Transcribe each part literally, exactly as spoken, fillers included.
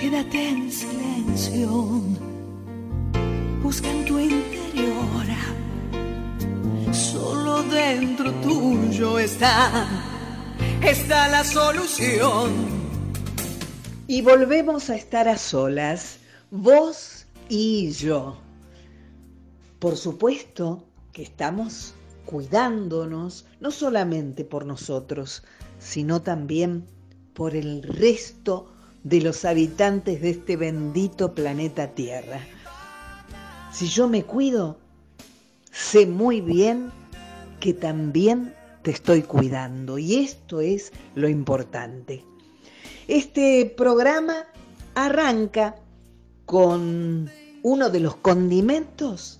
Quédate en silencio, busca en tu interior, solo dentro tuyo está, está la solución. Y volvemos a estar a solas, vos y yo. Por supuesto que estamos cuidándonos, no solamente por nosotros, sino también por el resto de los habitantes de este bendito planeta Tierra. Si yo me cuido, sé muy bien que también te estoy cuidando, y esto es lo importante. Este programa arranca con uno de los condimentos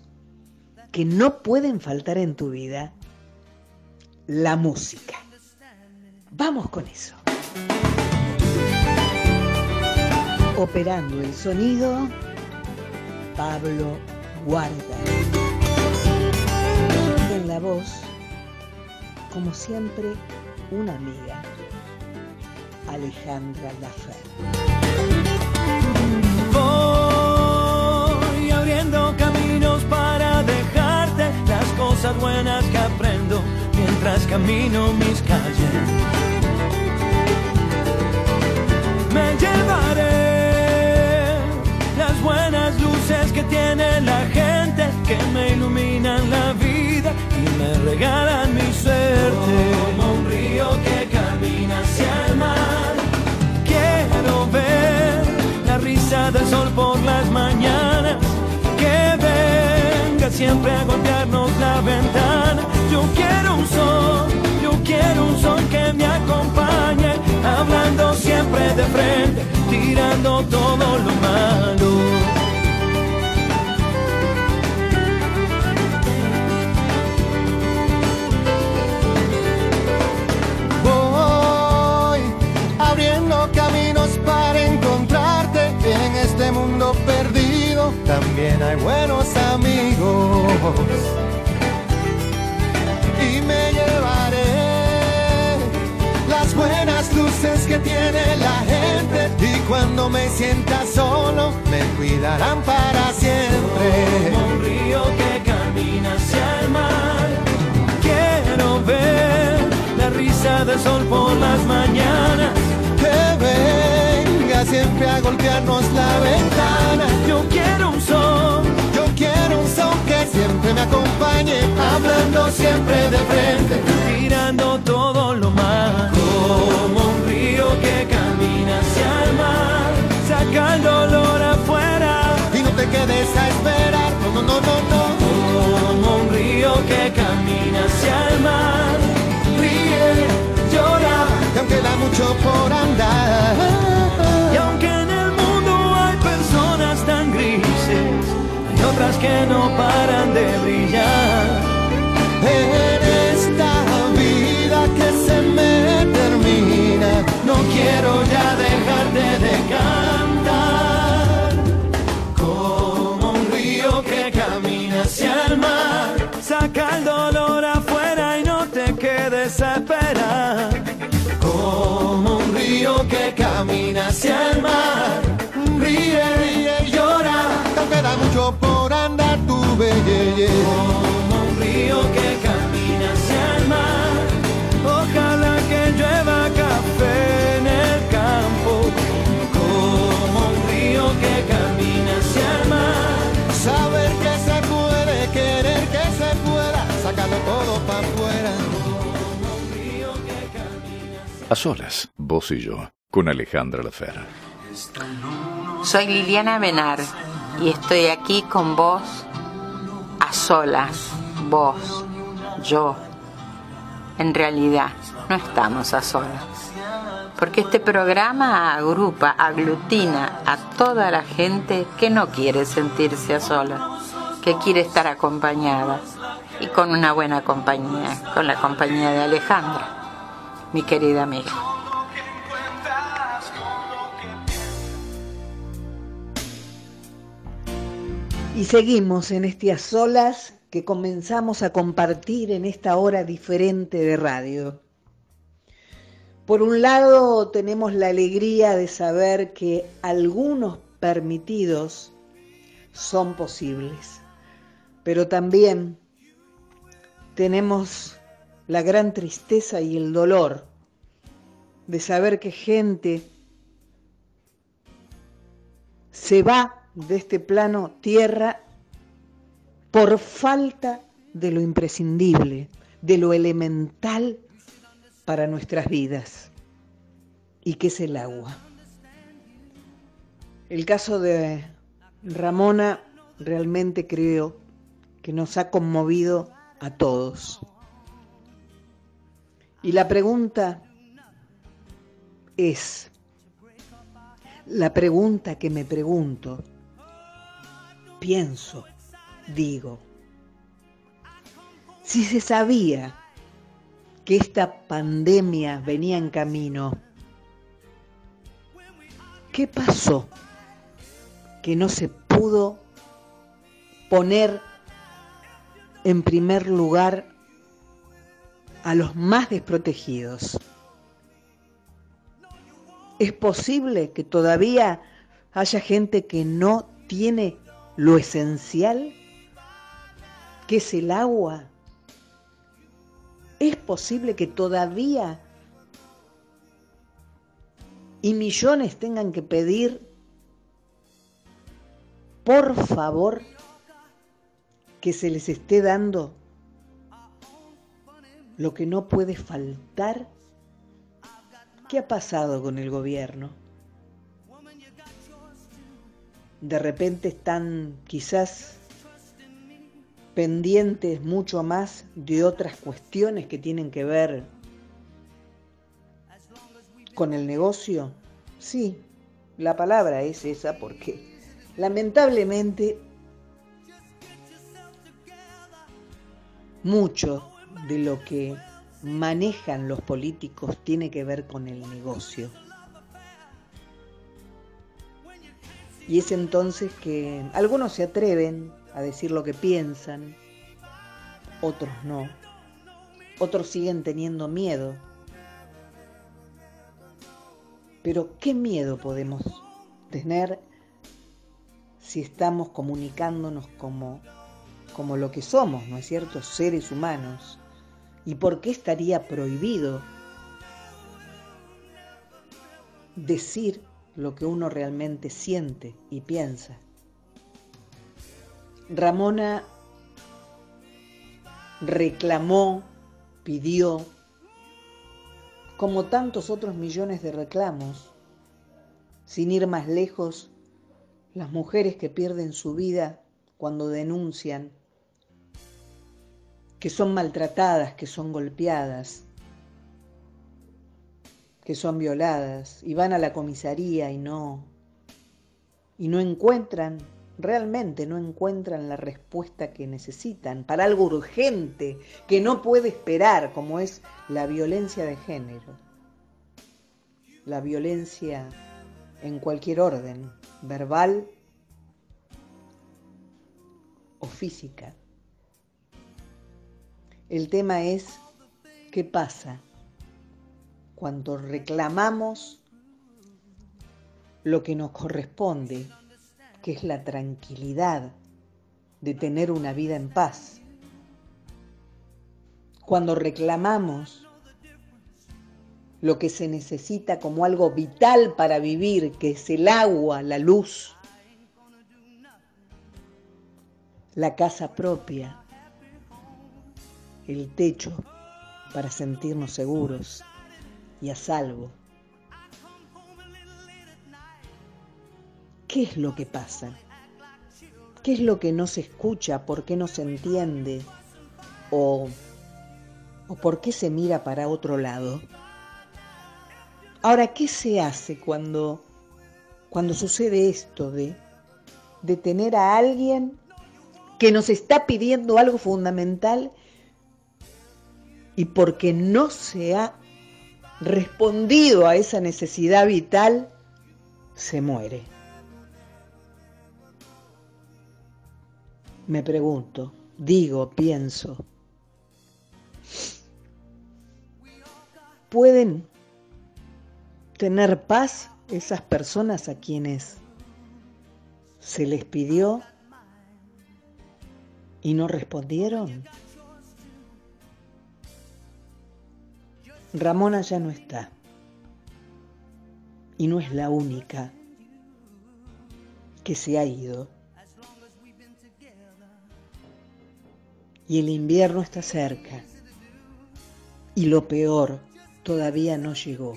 que no pueden faltar en tu vida, la música. Vamos con eso. Operando el sonido, Pablo Guarda. En la voz, como siempre, una amiga, Alejandra Lafer. Voy abriendo caminos para dejarte las cosas buenas que aprendo mientras camino mis calles. Me llevaré las buenas luces que tiene la gente, que me iluminan la vida y me regalan mi suerte. Como un río que camina hacia el mar, quiero ver la risa del sol por las mañanas, que venga siempre a golpearnos la ventana. Yo quiero un sol, yo quiero un sol que me acompañe, hablando siempre de frente, tirando todo lo malo. Voy abriendo caminos para encontrarte, que en este mundo perdido también hay buenos amigos. Y me llevaré las buenas luces que tiene la gente, y cuando me sienta solo me cuidarán para siempre. Como un río que camina hacia el mar, quiero ver la risa del sol por las mañanas, que venga siempre a golpearnos la ventana. Yo quiero un sol, yo quiero un sol que siempre me acompañe, hablando siempre de frente, tirando todo lo malo. Como un río que camina hacia el mar, saca el dolor afuera y no te quedes a esperar, no, no, no, no, no. Como un río que camina hacia el mar, ríe, llora, y aunque da mucho por andar, y aunque en el mundo hay personas tan grises, hay otras que no paran de brillar. En esta vida que se me termina, no quiero ya dejarte de cantar. Como un río que camina hacia el mar, saca el dolor afuera y no te quedes a esperar. Como un río que camina hacia el mar, ríe, ríe, llora, no queda mucho por andar, tu belleza. Como un río que camina hacia el mar, ojalá que llueva café en el campo. Como un río que camina hacia el mar, saber que se puede, querer que se pueda, sacando todo para afuera. Como un río que camina hacia... A solas, vos y yo, con Alejandra Lafer. Soy Liliana Benar y estoy aquí con vos, a solas, vos, yo. En realidad, no estamos a solas, porque este programa agrupa, aglutina a toda la gente que no quiere sentirse a sola, que quiere estar acompañada, y con una buena compañía, con la compañía de Alejandra, mi querida amiga. Y seguimos en estas solas que comenzamos a compartir en esta hora diferente de radio. Por un lado, tenemos la alegría de saber que algunos permitidos son posibles, pero también tenemos la gran tristeza y el dolor de saber que gente se va de este plano tierra por falta de lo imprescindible, de lo elemental para nuestras vidas, y que es el agua. El caso de Ramona realmente creo que nos ha conmovido a todos. Y la pregunta es, la pregunta que me pregunto, pienso, digo, si se sabía que esta pandemia venía en camino, ¿qué pasó que no se pudo poner en primer lugar a los más desprotegidos? ¿Es posible que todavía haya gente que no tiene lo esencial, que es el agua? ¿Es posible que todavía y millones tengan que pedir, por favor, que se les esté dando lo que no puede faltar? ¿Qué ha pasado con el gobierno? De repente están quizás pendientes mucho más de otras cuestiones que tienen que ver con el negocio. Sí, la palabra es esa, porque lamentablemente mucho de lo que manejan los políticos tiene que ver con el negocio. Y es entonces que algunos se atreven a decir lo que piensan, otros no, otros siguen teniendo miedo. Pero ¿qué miedo podemos tener si estamos comunicándonos como, como lo que somos, ¿no es cierto?, seres humanos. ¿Y por qué estaría prohibido decir lo que uno realmente siente y piensa? Ramona reclamó, pidió, como tantos otros millones de reclamos. Sin ir más lejos, las mujeres que pierden su vida cuando denuncian, que son maltratadas, que son golpeadas, que son violadas, y van a la comisaría y no, y no encuentran. Realmente no encuentran la respuesta que necesitan para algo urgente que no puede esperar, como es la violencia de género, la violencia en cualquier orden, verbal o física. El tema es qué pasa cuando reclamamos lo que nos corresponde, que es la tranquilidad de tener una vida en paz. Cuando reclamamos lo que se necesita como algo vital para vivir, que es el agua, la luz, la casa propia, el techo para sentirnos seguros y a salvo. ¿Qué es lo que pasa? ¿Qué es lo que no se escucha? ¿Por qué no se entiende? ¿O, o por qué se mira para otro lado? Ahora, ¿qué se hace cuando, cuando sucede esto de, de tener a alguien que nos está pidiendo algo fundamental y porque no se ha respondido a esa necesidad vital, se muere? Me pregunto, digo, pienso, ¿pueden tener paz esas personas a quienes se les pidió y no respondieron. Ramona ya no está, y no es la única que se ha ido. Y el invierno está cerca, y lo peor todavía no llegó.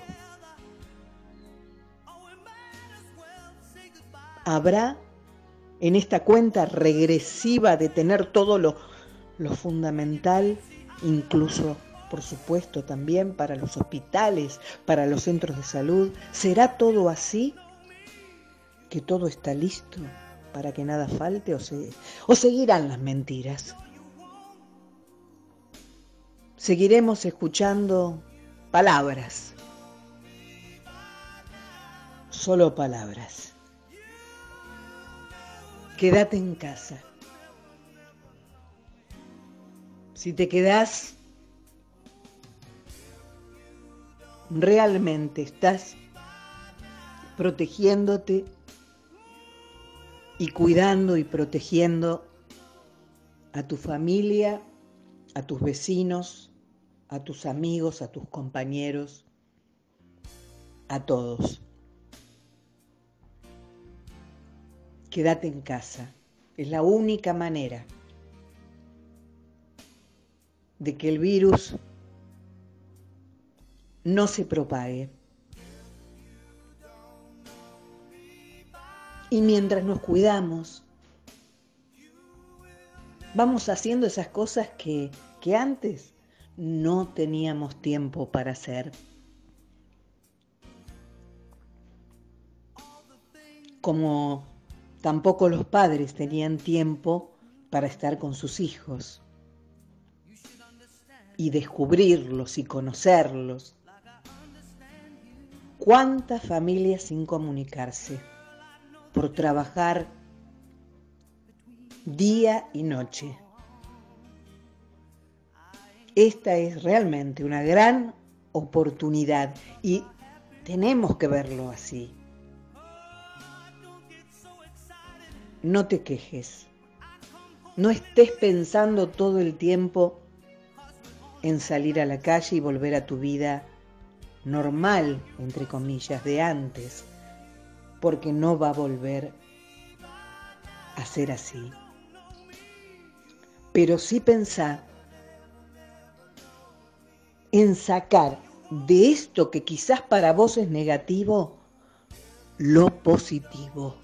Habrá en esta cuenta regresiva de tener todo lo, lo fundamental, incluso, por supuesto, también para los hospitales, para los centros de salud. ¿Será todo así? ¿Que todo está listo para que nada falte? ¿O, se, o seguirán las mentiras? Seguiremos escuchando palabras. Solo palabras. Quédate en casa. Si te quedás, realmente estás protegiéndote y cuidando y protegiendo a tu familia, a tus vecinos, a tus amigos, a tus compañeros, a todos. Quédate en casa. Es la única manera de que el virus no se propague. Y mientras nos cuidamos, vamos haciendo esas cosas que, que antes no teníamos tiempo para hacer. Como tampoco los padres tenían tiempo para estar con sus hijos y descubrirlos y conocerlos. ¿Cuántas familias sin comunicarse por trabajar día y noche? Esta es realmente una gran oportunidad y tenemos que verlo así. No te quejes, no estés pensando todo el tiempo en salir a la calle y volver a tu vida normal, entre comillas, de antes, porque no va a volver a ser así. Pero sí pensá en sacar de esto que quizás para vos es negativo, lo positivo.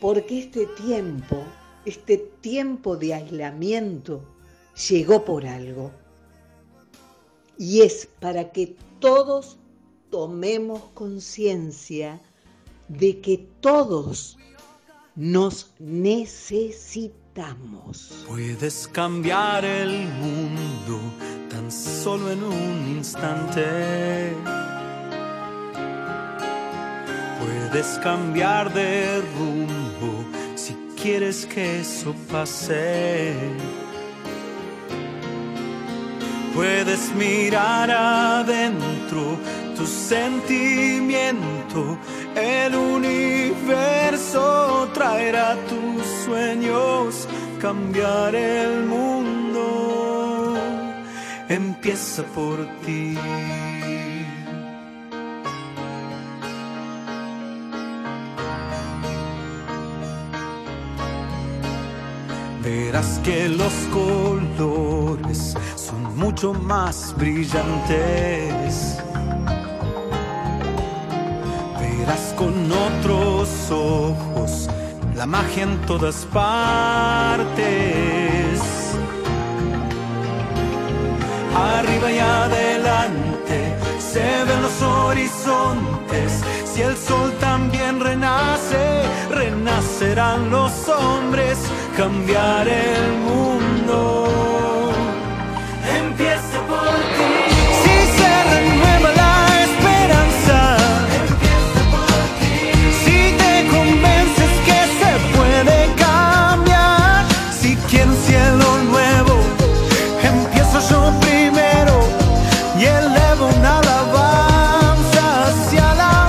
Porque este tiempo, este tiempo de aislamiento llegó por algo. Y es para que todos tomemos conciencia de que todos nos necesitamos. Puedes cambiar el mundo tan solo en un instante. Puedes cambiar de rumbo si quieres que eso pase. Puedes mirar adentro tu sentimiento, el universo traerá tus sueños, cambiar el mundo empieza por ti. Verás que los colores son mucho más brillantes. Verás con otros ojos la magia en todas partes. Arriba y adelante se ven los horizontes. Si el sol también renace, renacerán los hombres. Cambiar el mundo empieza por ti. Si se renueva la esperanza, empieza por ti. Si te convences que se puede cambiar, si quieres un cielo nuevo, empiezo yo primero y elevo una alabanza hacia la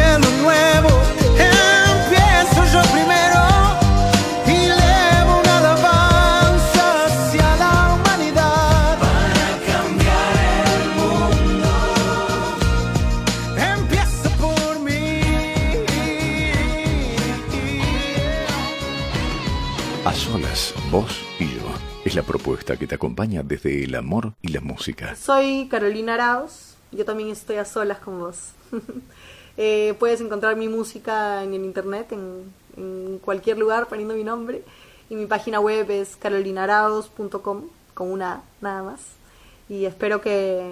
cielo nuevo. Empiezo yo primero y levo una alabanza hacia la humanidad para cambiar el mundo. Empieza por mí. A solas, vos y yo. Es la propuesta que te acompaña desde el amor y la música. Soy Carolina Araos. Yo también estoy a solas con vos. eh, puedes encontrar mi música en el internet, en, en cualquier lugar, poniendo mi nombre. Y mi página web es carolinaraos punto com, con una A nada más. Y espero que,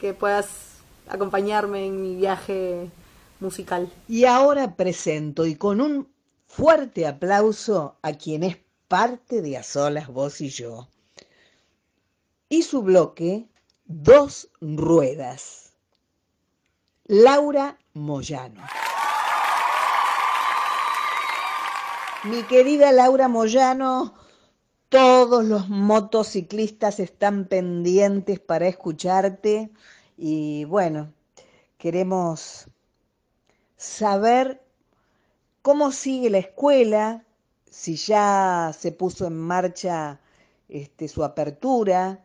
que puedas acompañarme en mi viaje musical. Y ahora presento, y con un fuerte aplauso, a quien es parte de A Solas, Vos y Yo, y su bloque Dos Ruedas, Laura Moyano. Mi querida Laura Moyano, todos los motociclistas están pendientes para escucharte, y bueno, queremos saber cómo sigue la escuela, si ya se puso en marcha este, su apertura,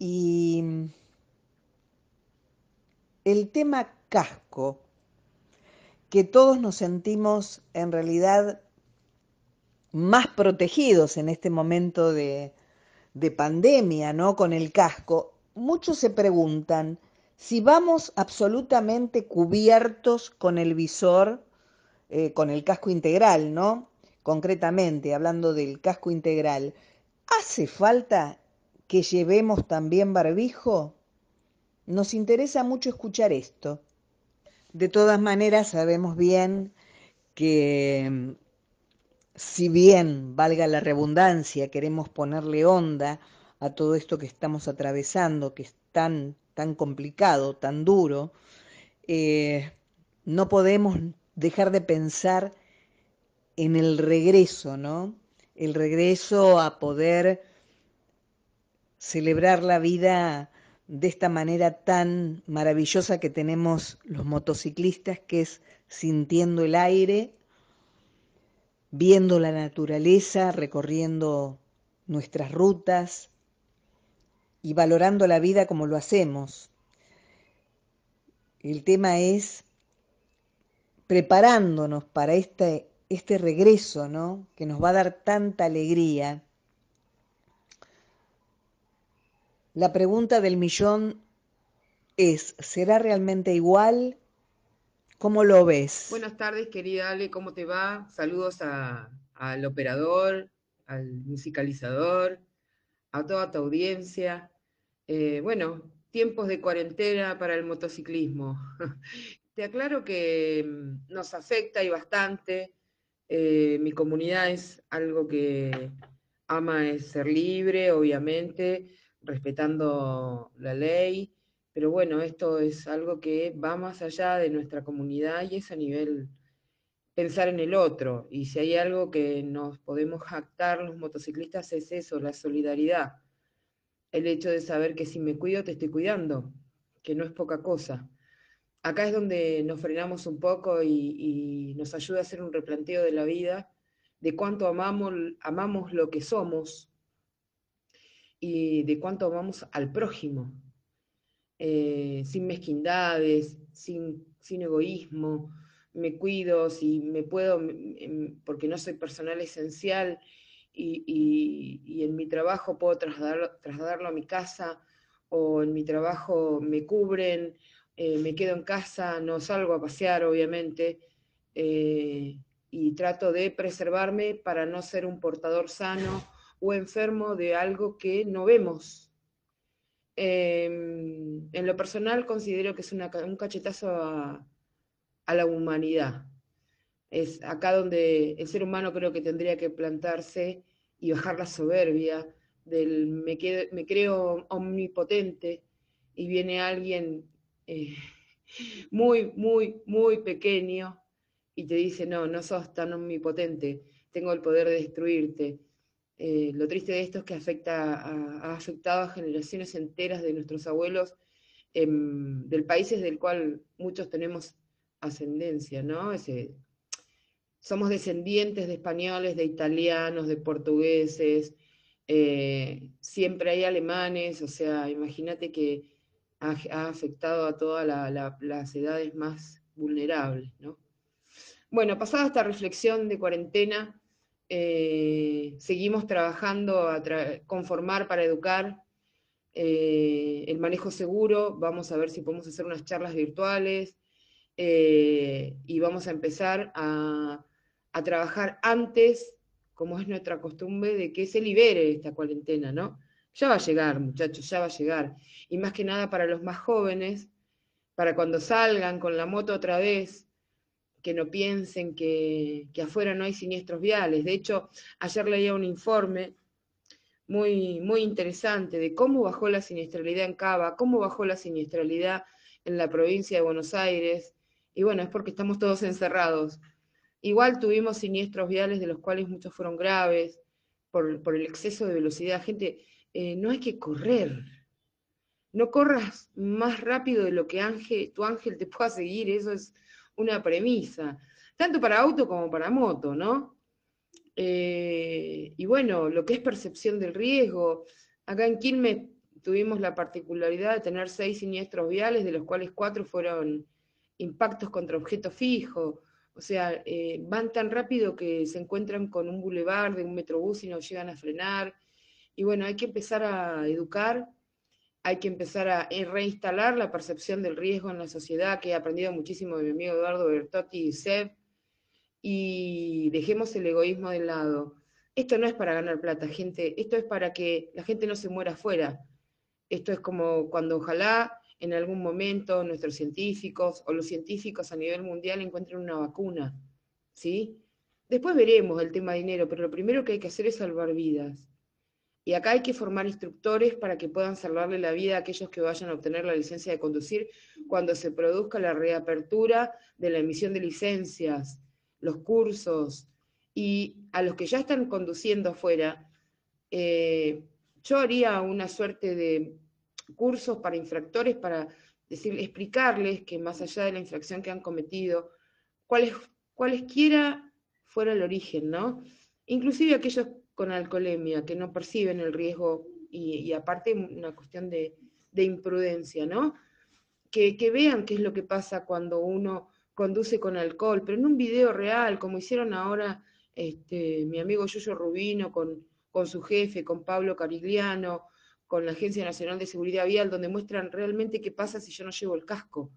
y el tema casco, que todos nos sentimos en realidad más protegidos en este momento de, de pandemia, ¿no? Con el casco. Muchos se preguntan si vamos absolutamente cubiertos con el visor, eh, con el casco integral, ¿no? Concretamente, hablando del casco integral, ¿hace falta que llevemos también barbijo? Nos interesa mucho escuchar esto. De todas maneras, sabemos bien que, si bien, valga la redundancia, queremos ponerle onda a todo esto que estamos atravesando, que es tan, tan complicado, tan duro, eh, no podemos dejar de pensar en el regreso, ¿no? El regreso a poder celebrar la vida de esta manera tan maravillosa que tenemos los motociclistas, que es sintiendo el aire, viendo la naturaleza, recorriendo nuestras rutas y valorando la vida como lo hacemos. El tema es preparándonos para este Este regreso, ¿no? Que nos va a dar tanta alegría. La pregunta del millón es, ¿será realmente igual? ¿Cómo lo ves? Buenas tardes, querida Ale, ¿cómo te va? Saludos a, al operador, al musicalizador, a toda tu audiencia. Eh, bueno, tiempos de cuarentena para el motociclismo. Te aclaro que nos afecta y bastante. Eh, mi comunidad es algo que ama, es ser libre, obviamente, respetando la ley, pero bueno, esto es algo que va más allá de nuestra comunidad y es a nivel pensar en el otro. Y si hay algo que nos podemos jactar los motociclistas es eso, la solidaridad, el hecho de saber que si me cuido te estoy cuidando, que no es poca cosa. Acá es donde nos frenamos un poco y, y nos ayuda a hacer un replanteo de la vida, de cuánto amamos, amamos lo que somos y de cuánto amamos al prójimo, eh, sin mezquindades, sin, sin egoísmo, me cuido si me puedo, porque no soy personal esencial y, y, y en mi trabajo puedo trasladarlo, trasladarlo a mi casa, o en mi trabajo me cubren, Eh, me quedo en casa, no salgo a pasear, obviamente, eh, y trato de preservarme para no ser un portador sano o enfermo de algo que no vemos. Eh, en lo personal considero que es una, un cachetazo a, a la humanidad. Es acá donde el ser humano creo que tendría que plantarse y bajar la soberbia del me, quedo, me creo omnipotente, y viene alguien Eh, muy, muy, muy pequeño y te dice, no, no sos tan omnipotente, tengo el poder de destruirte. Eh, lo triste de esto es que afecta a, ha afectado a generaciones enteras de nuestros abuelos, eh, del país del cual muchos tenemos ascendencia, ¿no? Ese, somos descendientes de españoles, de italianos, de portugueses, eh, siempre hay alemanes, o sea, imagínate que ha, ha afectado a todas la, la, las edades más vulnerables, ¿no? Bueno, pasada esta reflexión de cuarentena, eh, seguimos trabajando a tra- conformar para educar, eh, el manejo seguro, vamos a ver si podemos hacer unas charlas virtuales, Eh, y vamos a empezar a, a trabajar antes, como es nuestra costumbre, de que se libere esta cuarentena, ¿no? Ya va a llegar, muchachos, ya va a llegar. Y más que nada para los más jóvenes, para cuando salgan con la moto otra vez, que no piensen que, que afuera no hay siniestros viales. De hecho, ayer leía un informe muy, muy interesante de cómo bajó la siniestralidad en CABA, cómo bajó la siniestralidad en la provincia de Buenos Aires. Y bueno, es porque estamos todos encerrados. Igual tuvimos siniestros viales de los cuales muchos fueron graves, por, por el exceso de velocidad. Gente, eh, no hay que correr. No corras más rápido de lo que ángel, tu ángel te pueda seguir, eso es una premisa. Tanto para auto como para moto, ¿no? Eh, y bueno, lo que es percepción del riesgo. Acá en Quilmes tuvimos la particularidad de tener seis siniestros viales, de los cuales cuatro fueron impactos contra objeto fijo, o sea, eh, van tan rápido que se encuentran con un bulevar de un metrobús y no llegan a frenar, y bueno, hay que empezar a educar, hay que empezar a reinstalar la percepción del riesgo en la sociedad, que he aprendido muchísimo de mi amigo Eduardo Bertotti y Seb, y dejemos el egoísmo de lado. Esto no es para ganar plata, gente, esto es para que la gente no se muera afuera. Esto es como cuando ojalá en algún momento nuestros científicos o los científicos a nivel mundial encuentren una vacuna, ¿sí? Después veremos el tema de dinero, pero lo primero que hay que hacer es salvar vidas. Y acá hay que formar instructores para que puedan salvarle la vida a aquellos que vayan a obtener la licencia de conducir cuando se produzca la reapertura de la emisión de licencias, los cursos, y a los que ya están conduciendo afuera, eh, yo haría una suerte de cursos para infractores, para decir, explicarles que más allá de la infracción que han cometido, cuales, cualesquiera fuera el origen, ¿no? Inclusive aquellos con alcoholemia, que no perciben el riesgo, y, y aparte una cuestión de, de imprudencia, ¿no? Que, que vean qué es lo que pasa cuando uno conduce con alcohol, pero en un video real, como hicieron ahora este, mi amigo Yoyo Rubino con... con su jefe, con Pablo Carigliano, con la Agencia Nacional de Seguridad Vial, donde muestran realmente qué pasa si yo no llevo el casco.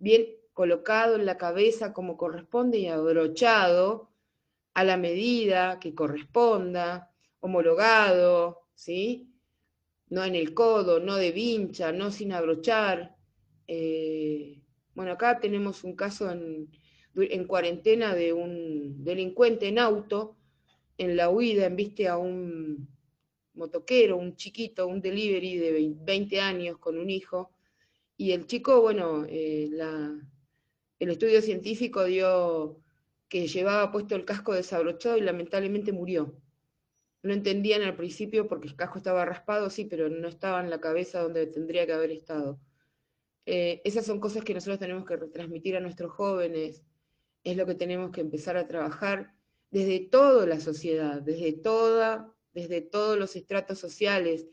Bien colocado en la cabeza como corresponde y abrochado a la medida que corresponda, homologado, ¿sí? No en el codo, no de vincha, no sin abrochar. Eh, bueno, acá tenemos un caso en, en cuarentena de un delincuente en auto, en la huida, viste, a un motoquero, un chiquito, un delivery de veinte años con un hijo, y el chico, bueno, eh, la, el estudio científico dio que llevaba puesto el casco desabrochado y lamentablemente murió. No entendían al principio porque el casco estaba raspado, sí, pero no estaba en la cabeza donde tendría que haber estado. Eh, esas son cosas que nosotros tenemos que retransmitir a nuestros jóvenes, es lo que tenemos que empezar a trabajar, desde toda la sociedad, desde, toda, desde todos los estratos sociales.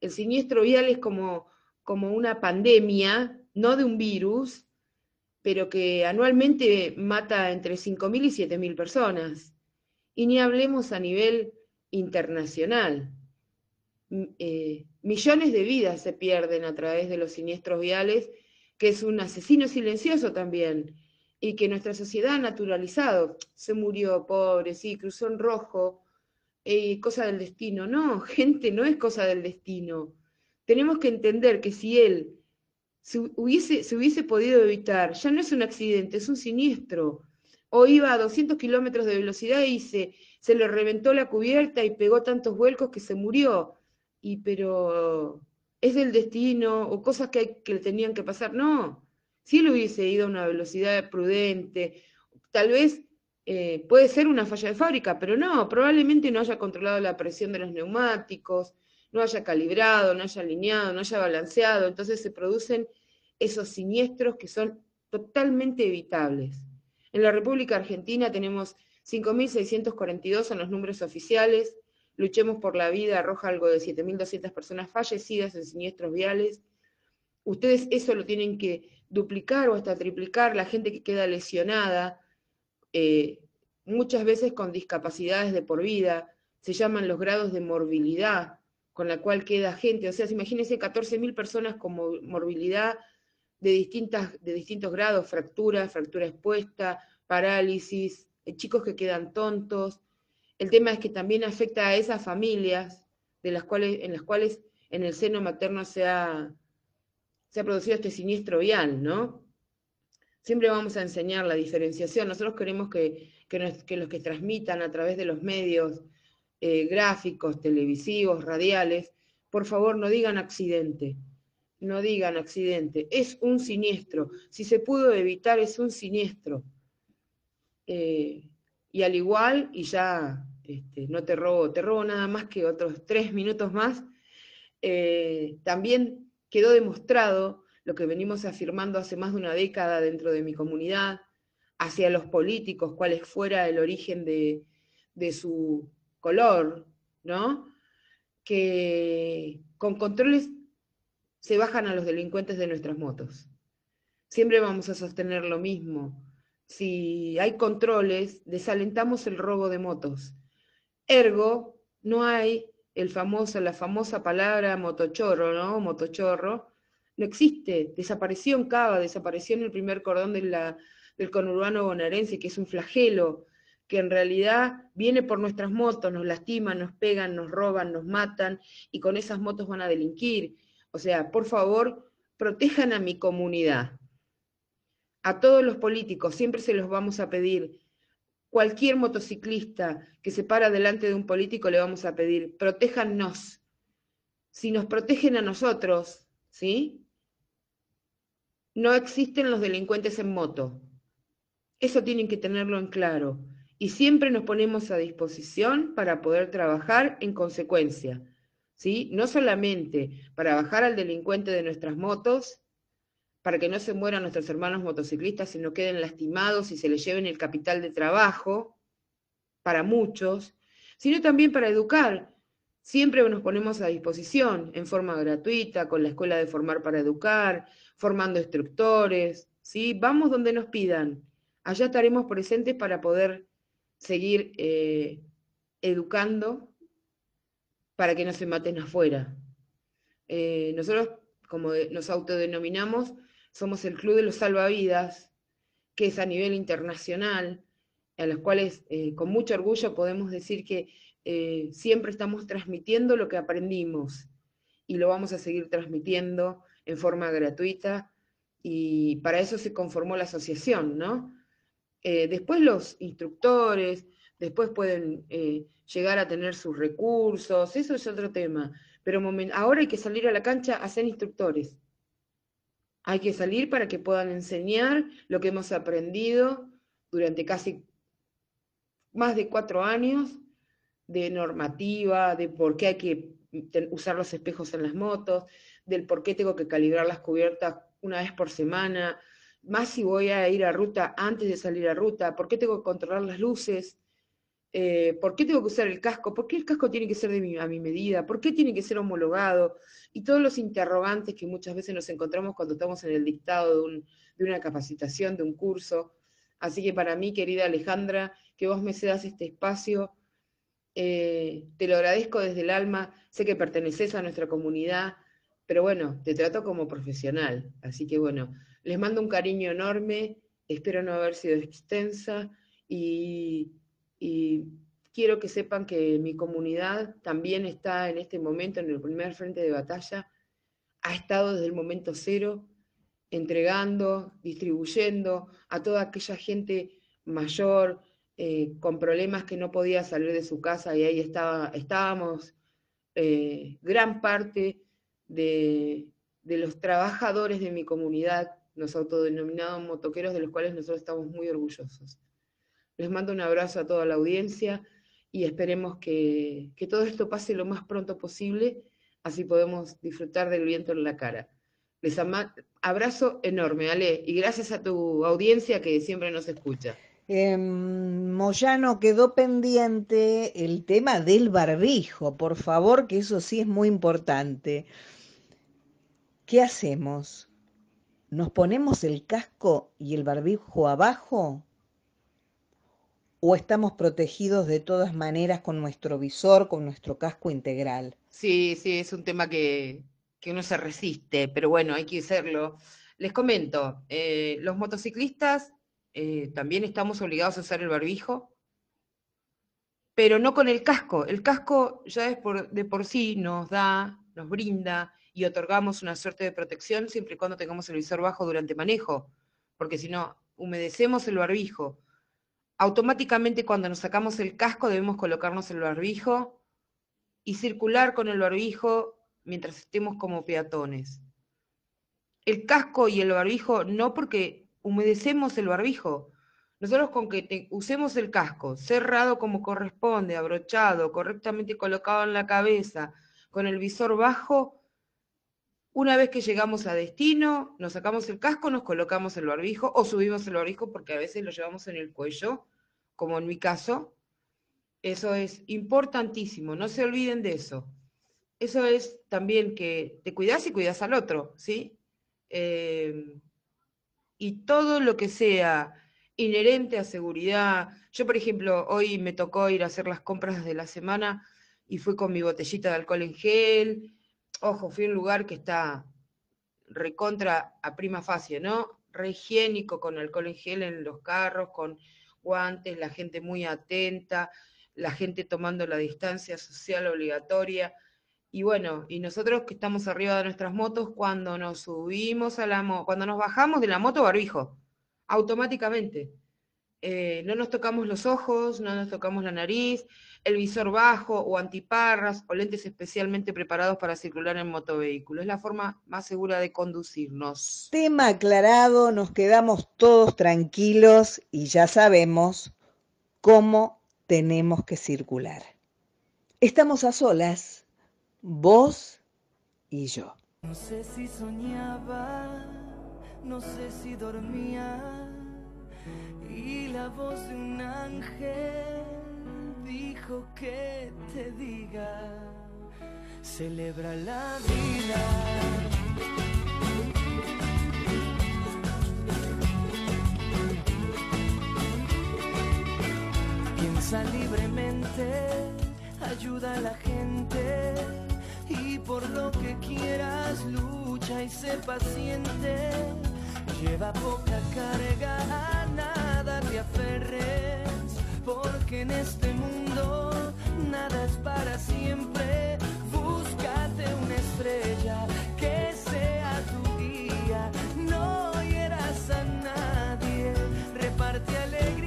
El siniestro vial es como, como una pandemia, no de un virus, pero que anualmente mata entre cinco mil y siete mil personas. Y ni hablemos a nivel internacional. Eh, millones de vidas se pierden a través de los siniestros viales, que es un asesino silencioso también, y que nuestra sociedad ha naturalizado. Se murió, pobre, sí, cruzó en rojo, eh, cosa del destino. No, gente, no es cosa del destino. Tenemos que entender que si él se hubiese, se hubiese podido evitar, ya no es un accidente, es un siniestro. O iba a doscientos kilómetros de velocidad y se, se le reventó la cubierta y pegó tantos vuelcos que se murió. Y pero es del destino, o cosas que, hay, que le tenían que pasar, no. Si él hubiese ido a una velocidad prudente, tal vez eh, puede ser una falla de fábrica, pero no, probablemente no haya controlado la presión de los neumáticos, no haya calibrado, no haya alineado, no haya balanceado, entonces se producen esos siniestros que son totalmente evitables. En la República Argentina tenemos cinco mil seiscientos cuarenta y dos en los números oficiales, Luchemos por la Vida arroja algo de siete mil doscientas personas fallecidas en siniestros viales. Ustedes eso lo tienen que duplicar o hasta triplicar, la gente que queda lesionada, eh, muchas veces con discapacidades de por vida, se llaman los grados de morbilidad con la cual queda gente. O sea, imagínense catorce mil personas con morbilidad de, distintas, de distintos grados, fracturas, fractura expuesta, parálisis, chicos que quedan tontos. El tema es que también afecta a esas familias de las cuales, en las cuales en el seno materno se ha, se ha producido este siniestro vial, ¿no? Siempre vamos a enseñar la diferenciación. Nosotros queremos que, que, nos, que los que transmitan a través de los medios eh, gráficos, televisivos, radiales, por favor no digan accidente, no digan accidente. Es un siniestro. Si se pudo evitar, es un siniestro. Eh, y al igual, y ya este, no te robo, te robo nada más que otros tres minutos más, eh, también quedó demostrado lo que venimos afirmando hace más de una década dentro de mi comunidad, hacia los políticos, cuál fuera el origen de, de su color, ¿no? Que con controles se bajan a los delincuentes de nuestras motos. Siempre vamos a sostener lo mismo. Si hay controles, desalentamos el robo de motos. Ergo, no hay el famoso, la famosa palabra motochorro, ¿no? Motochorro. No existe. Desapareció en CABA, desapareció en el primer cordón de la, del conurbano bonaerense, que es un flagelo, que en realidad viene por nuestras motos, nos lastiman, nos pegan, nos roban, nos matan, y con esas motos van a delinquir. O sea, por favor, protejan a mi comunidad. A todos los políticos, siempre se los vamos a pedir. Cualquier motociclista que se para delante de un político le vamos a pedir, protéjannos. Si nos protegen a nosotros, ¿sí? No existen los delincuentes en moto. Eso tienen que tenerlo en claro. Y siempre nos ponemos a disposición para poder trabajar en consecuencia, ¿sí? No solamente para bajar al delincuente de nuestras motos, para que no se mueran nuestros hermanos motociclistas y no queden lastimados y se les lleven el capital de trabajo, para muchos, sino también para educar. Siempre nos ponemos a disposición, en forma gratuita, con la Escuela de Formar para Educar, formando instructores, ¿sí? Vamos donde nos pidan. Allá estaremos presentes para poder seguir eh, educando para que no se maten afuera. Eh, nosotros, como nos autodenominamos, somos el Club de los Salvavidas, que es a nivel internacional, a los cuales eh, con mucho orgullo podemos decir que eh, siempre estamos transmitiendo lo que aprendimos, y lo vamos a seguir transmitiendo en forma gratuita, y para eso se conformó la asociación, ¿no? Eh, después los instructores, después pueden eh, llegar a tener sus recursos, eso es otro tema, pero ahora hay que salir a la cancha a ser instructores. Hay que salir para que puedan enseñar lo que hemos aprendido durante casi más de cuatro años de normativa, de por qué hay que usar los espejos en las motos, del por qué tengo que calibrar las cubiertas una vez por semana, más si voy a ir a ruta antes de salir a ruta, por qué tengo que controlar las luces, Eh, ¿por qué tengo que usar el casco? ¿Por qué el casco tiene que ser de mi, a mi medida? ¿Por qué tiene que ser homologado? Y todos los interrogantes que muchas veces nos encontramos cuando estamos en el dictado de, un, de una capacitación, de un curso. Así que para mí, querida Alejandra, que vos me cedas este espacio, eh, te lo agradezco desde el alma, sé que perteneces a nuestra comunidad, pero bueno, te trato como profesional. Así que bueno, les mando un cariño enorme, espero no haber sido extensa, y... y quiero que sepan que mi comunidad también está en este momento, en el primer frente de batalla, ha estado desde el momento cero, entregando, distribuyendo a toda aquella gente mayor, eh, con problemas que no podía salir de su casa, y ahí estaba, estábamos eh, gran parte de, de los trabajadores de mi comunidad, los autodenominados motoqueros, de los cuales nosotros estamos muy orgullosos. Les mando un abrazo a toda la audiencia y esperemos que, que todo esto pase lo más pronto posible, así podemos disfrutar del viento en la cara. Les ama abrazo enorme, Ale, y gracias a tu audiencia que siempre nos escucha. Eh, Moyano, quedó pendiente el tema del barbijo, por favor, que eso sí es muy importante. ¿Qué hacemos? ¿Nos ponemos el casco y el barbijo abajo? ¿O estamos protegidos de todas maneras con nuestro visor, con nuestro casco integral? Sí, sí, es un tema que, que uno se resiste, pero bueno, hay que hacerlo. Les comento, eh, los motociclistas... Eh, también estamos obligados a usar el barbijo, pero no con el casco. El casco ya es por, de por sí nos da, nos brinda y otorgamos una suerte de protección siempre y cuando tengamos el visor bajo durante manejo, porque si no, humedecemos el barbijo. Automáticamente cuando nos sacamos el casco debemos colocarnos el barbijo y circular con el barbijo mientras estemos como peatones. El casco y el barbijo no, porque humedecemos el barbijo. Nosotros con que te, usemos el casco cerrado como corresponde, abrochado, correctamente colocado en la cabeza, con el visor bajo, una vez que llegamos a destino, nos sacamos el casco, nos colocamos el barbijo o subimos el barbijo porque a veces lo llevamos en el cuello, como en mi caso. Eso es importantísimo, no se olviden de eso. Eso es también que te cuidás y cuidás al otro, ¿sí? Eh, Y todo lo que sea inherente a seguridad. Yo, por ejemplo, hoy me tocó ir a hacer las compras de la semana y fui con mi botellita de alcohol en gel. Ojo, fui a un lugar que está recontra a prima facie, ¿no? Re higiénico, con alcohol en gel en los carros, con guantes, la gente muy atenta, la gente tomando la distancia social obligatoria. Y bueno, y nosotros que estamos arriba de nuestras motos, cuando nos subimos a la moto, cuando nos bajamos de la moto, barbijo, automáticamente. Eh, no nos tocamos los ojos, no nos tocamos la nariz, el visor bajo o antiparras o lentes especialmente preparados para circular en motovehículo. Es la forma más segura de conducirnos. Tema aclarado, nos quedamos todos tranquilos y ya sabemos cómo tenemos que circular. Estamos a solas. Vos y yo. No sé si soñaba, no sé si dormía, y la voz de un ángel dijo que te diga, celebra la vida. Piensa libremente, ayuda a la gente. Y por lo que quieras, lucha y sé paciente. Lleva poca carga, a nada te aferres, porque en este mundo nada es para siempre. Búscate una estrella que sea tu guía, no hieras a nadie, reparte alegría.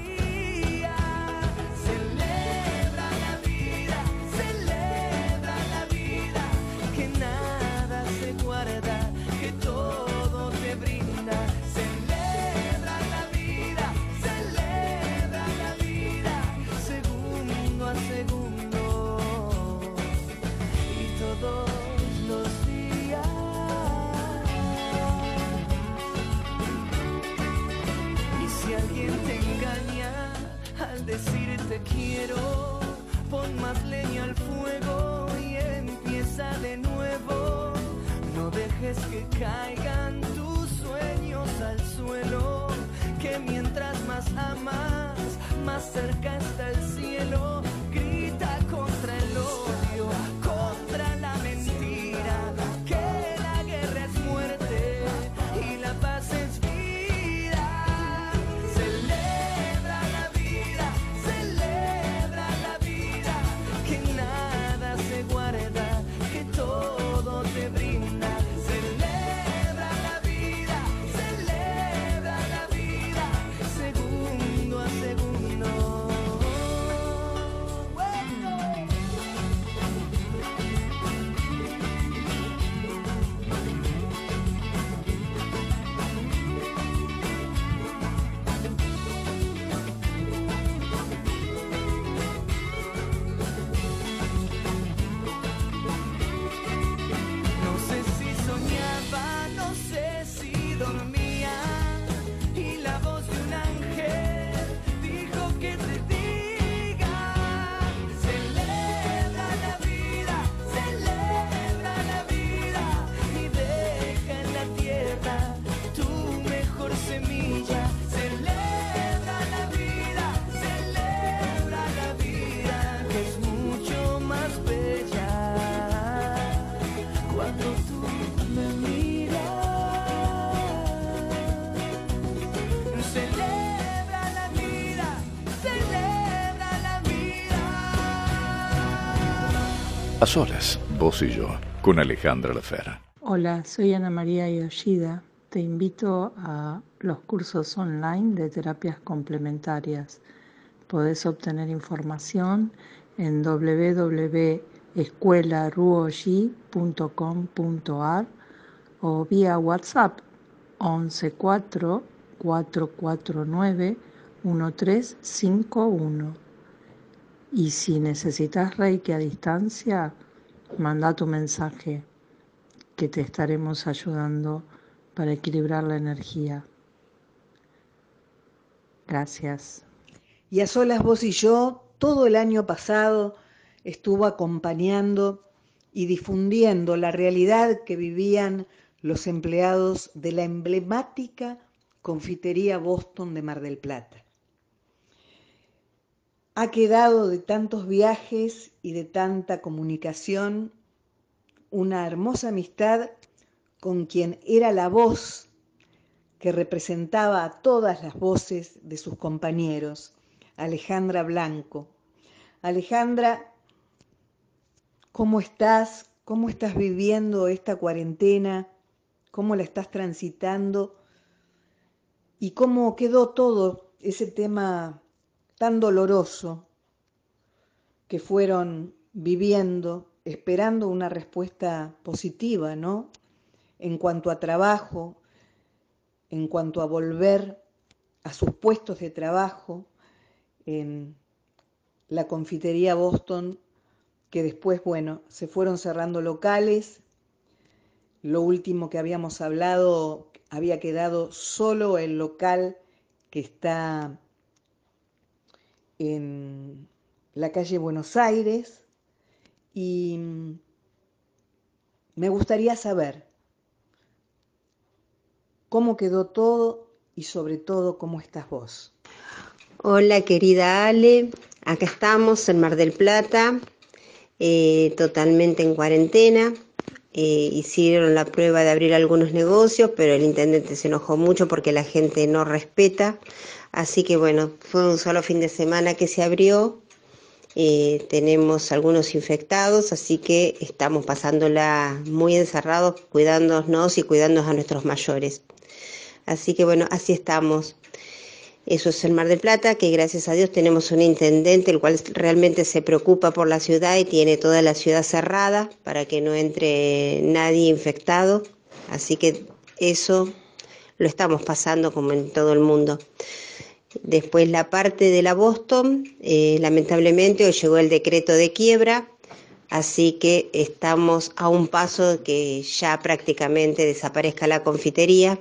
Decir te quiero, pon más leña al fuego y empieza de nuevo. No dejes que caigan tus sueños al suelo, que mientras más amas, más cerca está el cielo. Grita contra el odio, contra la mentira, que la guerra es muerte y la paz es vida. Segundo a segundo. A solas, vos y yo, con Alejandra Lafer. Hola, soy Ana María Yoshida. Te invito a los cursos online de terapias complementarias. Podés obtener información en doble u doble u doble u punto escuela ruoji punto com punto a r o vía WhatsApp once cuatro cuatro cuatro nueve uno tres cinco uno. Y si necesitas Reiki a distancia, manda tu mensaje, que te estaremos ayudando para equilibrar la energía. Gracias. Y A solas vos y yo, todo el año pasado, estuvo acompañando y difundiendo la realidad que vivían los empleados de la emblemática Confitería Boston de Mar del Plata. Ha quedado de tantos viajes y de tanta comunicación una hermosa amistad con quien era la voz que representaba a todas las voces de sus compañeros, Alejandra Blanco. Alejandra, ¿cómo estás? ¿Cómo estás viviendo esta cuarentena? ¿Cómo la estás transitando? ¿Y cómo quedó todo ese tema tan doloroso que fueron viviendo, esperando una respuesta positiva, ¿no? En cuanto a trabajo, en cuanto a volver a sus puestos de trabajo en la Confitería Boston, que después, bueno, se fueron cerrando locales. Lo último que habíamos hablado, había quedado solo el local que está en la calle Buenos Aires, y me gustaría saber cómo quedó todo y sobre todo cómo estás vos. Hola querida Ale, acá estamos en Mar del Plata, eh, totalmente en cuarentena. Eh, hicieron la prueba de abrir algunos negocios, pero el intendente se enojó mucho porque la gente no respeta. Así que bueno, fue un solo fin de semana que se abrió. Eh, tenemos algunos infectados, así que estamos pasándola muy encerrados, cuidándonos y cuidándonos a nuestros mayores. Así que bueno, así estamos. Eso es el Mar del Plata, que gracias a Dios tenemos un intendente el cual realmente se preocupa por la ciudad y tiene toda la ciudad cerrada para que no entre nadie infectado. Así que eso lo estamos pasando como en todo el mundo. Después la parte de la Boston, eh, lamentablemente hoy llegó el decreto de quiebra, así que estamos a un paso de que ya prácticamente desaparezca la confitería.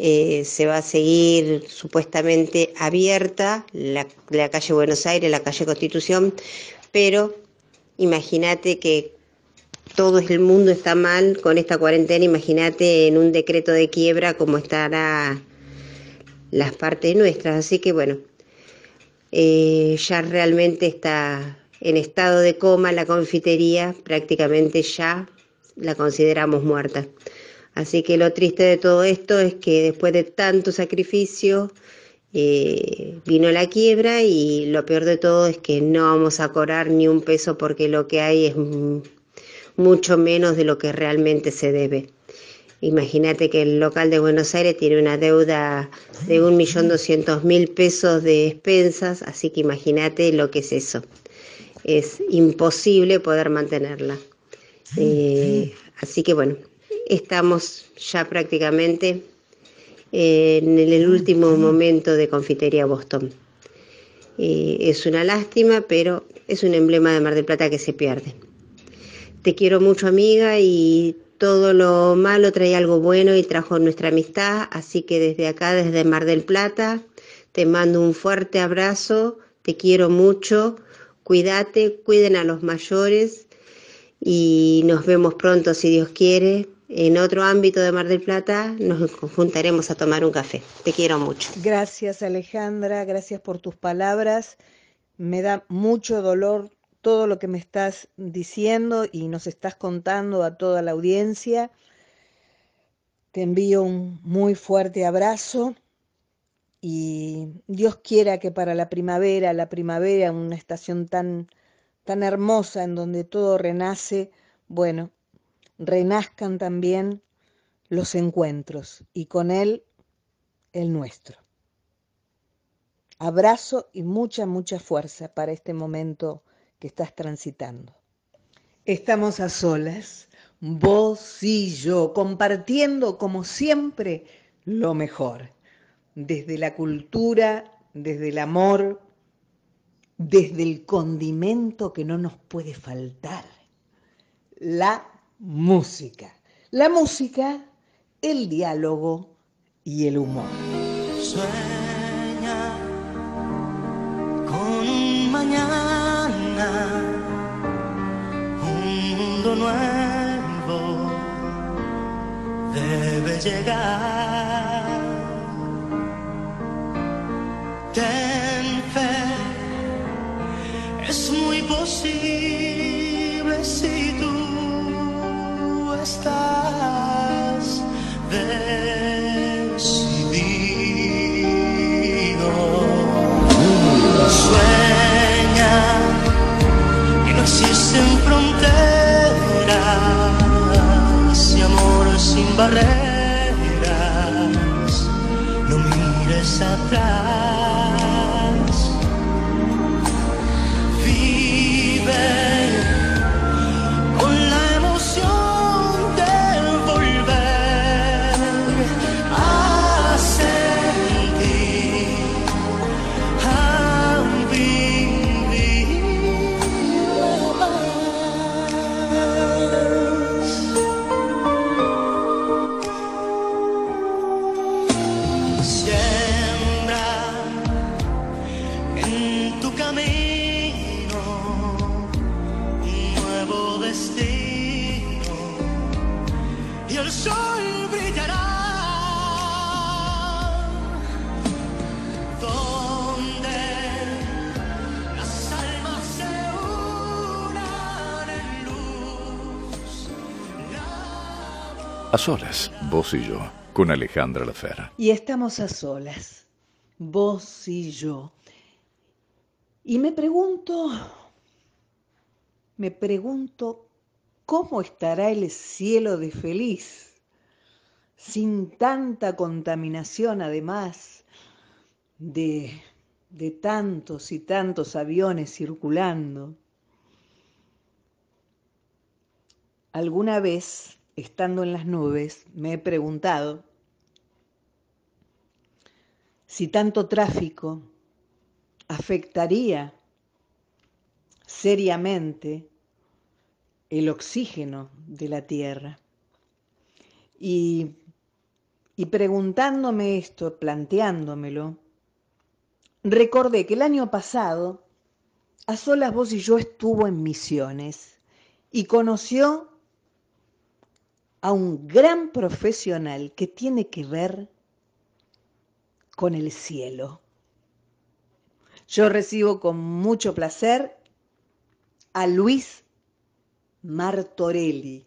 Eh, se va a seguir supuestamente abierta la, la calle Buenos Aires, la calle Constitución, pero imagínate que todo el mundo está mal con esta cuarentena, imagínate en un decreto de quiebra cómo estará las partes nuestras, así que bueno, eh, ya realmente está en estado de coma la confitería, prácticamente ya la consideramos muerta. Así que lo triste de todo esto es que después de tanto sacrificio eh, vino la quiebra, y lo peor de todo es que no vamos a cobrar ni un peso porque lo que hay es mucho menos de lo que realmente se debe. Imagínate que el local de Buenos Aires tiene una deuda de un millón doscientos mil pesos de expensas, así que imagínate lo que es eso. Es imposible poder mantenerla. Eh, así que bueno. Estamos ya prácticamente en el último momento de Confitería Boston. Eh, es una lástima, pero es un emblema de Mar del Plata que se pierde. Te quiero mucho, amiga, y todo lo malo trae algo bueno y trajo nuestra amistad. Así que desde acá, desde Mar del Plata, te mando un fuerte abrazo. Te quiero mucho. Cuídate, cuiden a los mayores y nos vemos pronto, si Dios quiere. En otro ámbito de Mar del Plata nos juntaremos a tomar un café. Te quiero mucho. Gracias Alejandra, gracias por tus palabras. Me da mucho dolor todo lo que me estás diciendo y nos estás contando a toda la audiencia. Te envío un muy fuerte abrazo y Dios quiera que para la primavera, la primavera, una estación tan tan hermosa en donde todo renace, bueno, renazcan también los encuentros y con él el nuestro. Abrazo y mucha, mucha fuerza para este momento que estás transitando. Estamos a solas, vos y yo, compartiendo como siempre lo mejor. Desde la cultura, desde el amor, desde el condimento que no nos puede faltar, la música. La música, el diálogo y el humor. Sueña con un mañana, un mundo nuevo debe llegar. Ten fe, es muy posible si tú estás decidido. Sueña que no existen fronteras y amor sin barreras, no mires atrás. A solas, vos y yo, con Alejandra Lafer. Y estamos a solas, vos y yo. Y me pregunto, me pregunto, ¿cómo estará el cielo de feliz? Sin tanta contaminación, además, de, de tantos y tantos aviones circulando. Alguna vez, estando en las nubes, me he preguntado si tanto tráfico afectaría seriamente el oxígeno de la Tierra. Y, y preguntándome esto, planteándomelo, recordé que el año pasado A Solas Vos y Yo estuvo en Misiones y conoció a un gran profesional que tiene que ver con el cielo. Yo recibo con mucho placer a Luis Martorelli.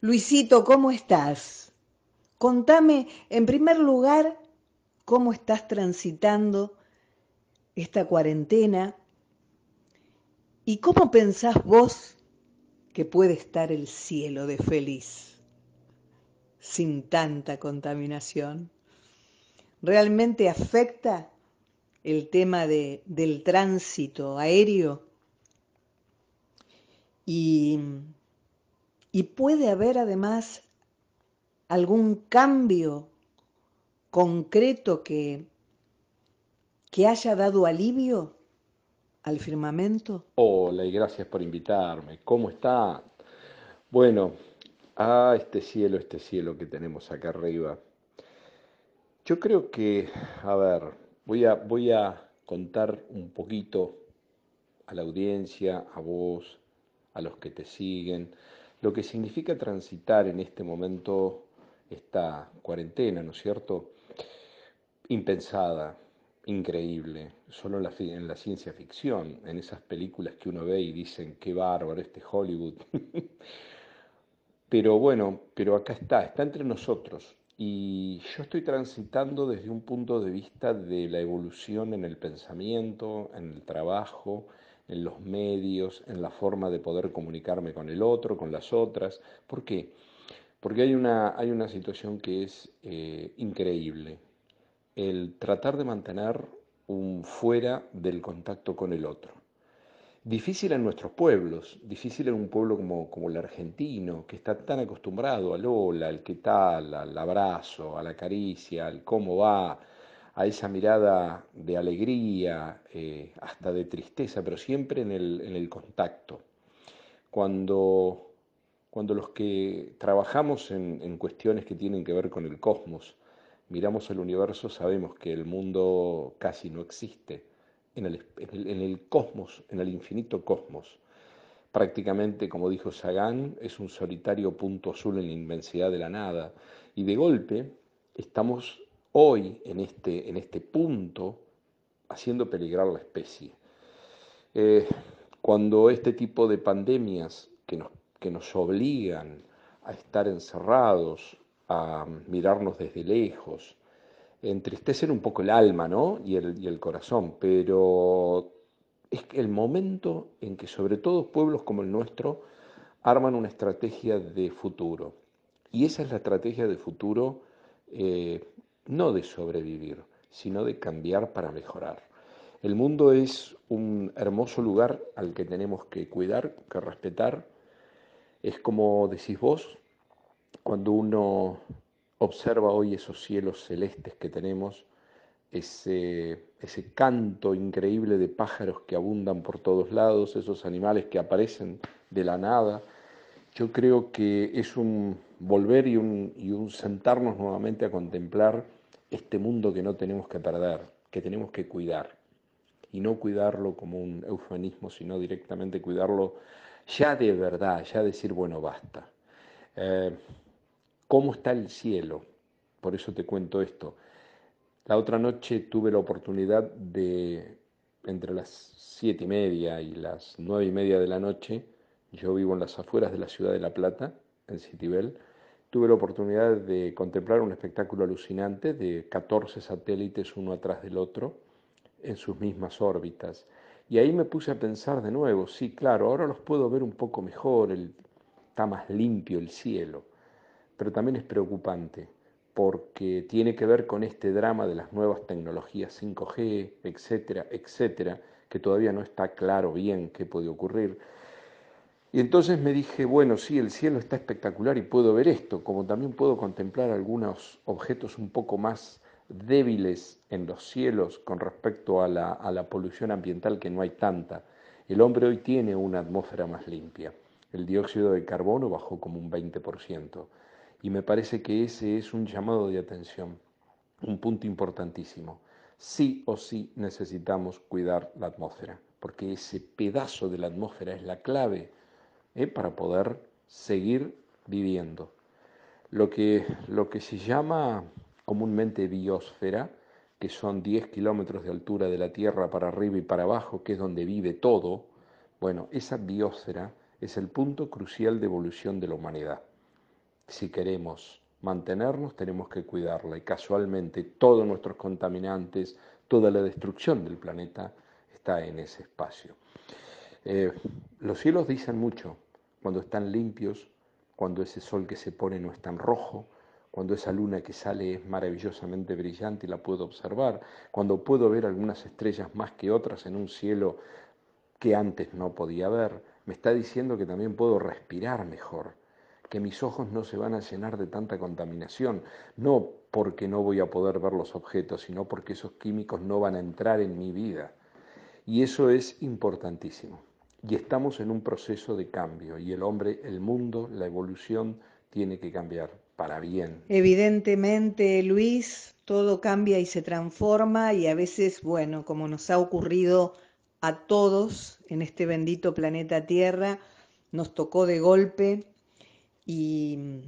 Luisito, ¿cómo estás? Contame, en primer lugar, cómo estás transitando esta cuarentena y cómo pensás vos que puede estar el cielo de feliz, sin tanta contaminación. ¿Realmente afecta el tema de, del tránsito aéreo? Y, y puede haber además algún cambio concreto que, que haya dado alivio al firmamento. Hola y gracias por invitarme. ¿Cómo está? Bueno, ah, este cielo, este cielo que tenemos acá arriba. Yo creo que, a ver, voy a, voy a contar un poquito a la audiencia, a vos, a los que te siguen, lo que significa transitar en este momento esta cuarentena, ¿no es cierto? Impensada. Increíble, solo en la, en la ciencia ficción, en esas películas que uno ve y dicen qué bárbaro este Hollywood. Pero bueno, pero acá está, está entre nosotros y yo estoy transitando desde un punto de vista de la evolución en el pensamiento, en el trabajo, en los medios, en la forma de poder comunicarme con el otro, con las otras. ¿Por qué? Porque hay una, hay una situación que es eh, increíble. El tratar de mantener un fuera del contacto con el otro. Difícil en nuestros pueblos, difícil en un pueblo como, como el argentino, que está tan acostumbrado al hola, al qué tal, al abrazo, a la caricia, al cómo va, a esa mirada de alegría, eh, hasta de tristeza, pero siempre en el, en el contacto. Cuando, cuando los que trabajamos en, en cuestiones que tienen que ver con el cosmos, miramos el universo, sabemos que el mundo casi no existe. En el, en el cosmos, en el infinito cosmos. Prácticamente, como dijo Sagan, es un solitario punto azul en la inmensidad de la nada. Y de golpe estamos hoy en este, en este punto haciendo peligrar la especie. Eh, cuando este tipo de pandemias que nos, que nos obligan a estar encerrados, a mirarnos desde lejos, entristecen un poco el alma, ¿no? y, el, y el corazón, pero es el momento en que sobre todo pueblos como el nuestro arman una estrategia de futuro. Y esa es la estrategia de futuro, eh, no de sobrevivir, sino de cambiar para mejorar. El mundo es un hermoso lugar al que tenemos que cuidar, que respetar. Es como decís vos, cuando uno observa hoy esos cielos celestes que tenemos, ese, ese canto increíble de pájaros que abundan por todos lados, esos animales que aparecen de la nada. Yo creo que es un volver y un, y un sentarnos nuevamente a contemplar este mundo que no tenemos que perder, que tenemos que cuidar. Y no cuidarlo como un eufemismo, sino directamente cuidarlo ya de verdad, ya decir, bueno, basta. Eh, ¿Cómo está el cielo? Por eso te cuento esto. La otra noche tuve la oportunidad de, entre las siete y media y las nueve y media de la noche, yo vivo en las afueras de la ciudad de La Plata, en Citibel, tuve la oportunidad de contemplar un espectáculo alucinante de catorce satélites uno atrás del otro, en sus mismas órbitas. Y ahí me puse a pensar de nuevo, sí, claro, ahora los puedo ver un poco mejor, el, está más limpio el cielo. Pero también es preocupante porque tiene que ver con este drama de las nuevas tecnologías cinco G, etcétera, etcétera, que todavía no está claro bien qué puede ocurrir. Y entonces me dije, bueno, sí, el cielo está espectacular y puedo ver esto, como también puedo contemplar algunos objetos un poco más débiles en los cielos con respecto a la, a la polución ambiental, que no hay tanta. El hombre hoy tiene una atmósfera más limpia. El dióxido de carbono bajó como un veinte por ciento. Y me parece que ese es un llamado de atención, un punto importantísimo. Sí o sí necesitamos cuidar la atmósfera, porque ese pedazo de la atmósfera es la clave, ¿eh? para poder seguir viviendo. Lo que, lo que se llama comúnmente biosfera, que son diez kilómetros de altura de la Tierra para arriba y para abajo, que es donde vive todo, bueno, esa biosfera es el punto crucial de evolución de la humanidad. Si queremos mantenernos, tenemos que cuidarla. Y casualmente todos nuestros contaminantes, toda la destrucción del planeta está en ese espacio. Eh, los cielos dicen mucho cuando están limpios, cuando ese sol que se pone no es tan rojo, cuando esa luna que sale es maravillosamente brillante y la puedo observar, cuando puedo ver algunas estrellas más que otras en un cielo que antes no podía ver. Me está diciendo que también puedo respirar mejor, que mis ojos no se van a llenar de tanta contaminación, no porque no voy a poder ver los objetos, sino porque esos químicos no van a entrar en mi vida. Y eso es importantísimo. Y estamos en un proceso de cambio, y el hombre, el mundo, la evolución tiene que cambiar para bien. Evidentemente, Luis, todo cambia y se transforma, y a veces, bueno, como nos ha ocurrido a todos en este bendito planeta Tierra, nos tocó de golpe. Y,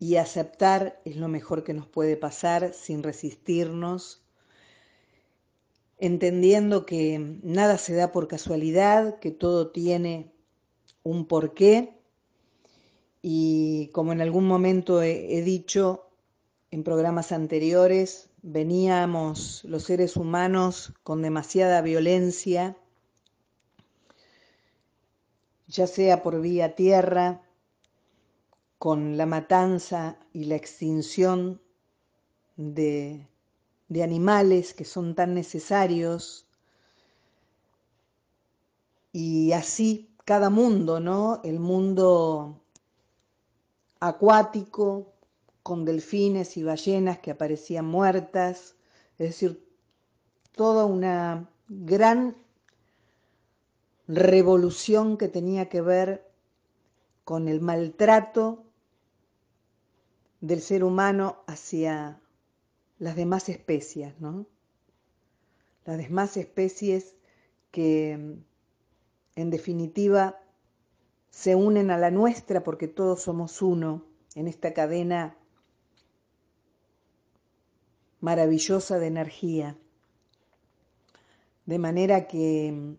y aceptar es lo mejor que nos puede pasar, sin resistirnos, entendiendo que nada se da por casualidad, que todo tiene un porqué. Y como en algún momento he, he dicho en programas anteriores, veníamos los seres humanos con demasiada violencia ya sea por vía tierra, con la matanza y la extinción de, de animales que son tan necesarios, y así cada mundo, ¿no? El mundo acuático, con delfines y ballenas que aparecían muertas, es decir, toda una gran revolución que tenía que ver con el maltrato del ser humano hacia las demás especies, ¿no? Las demás especies que, en definitiva, se unen a la nuestra porque todos somos uno en esta cadena maravillosa de energía. De manera que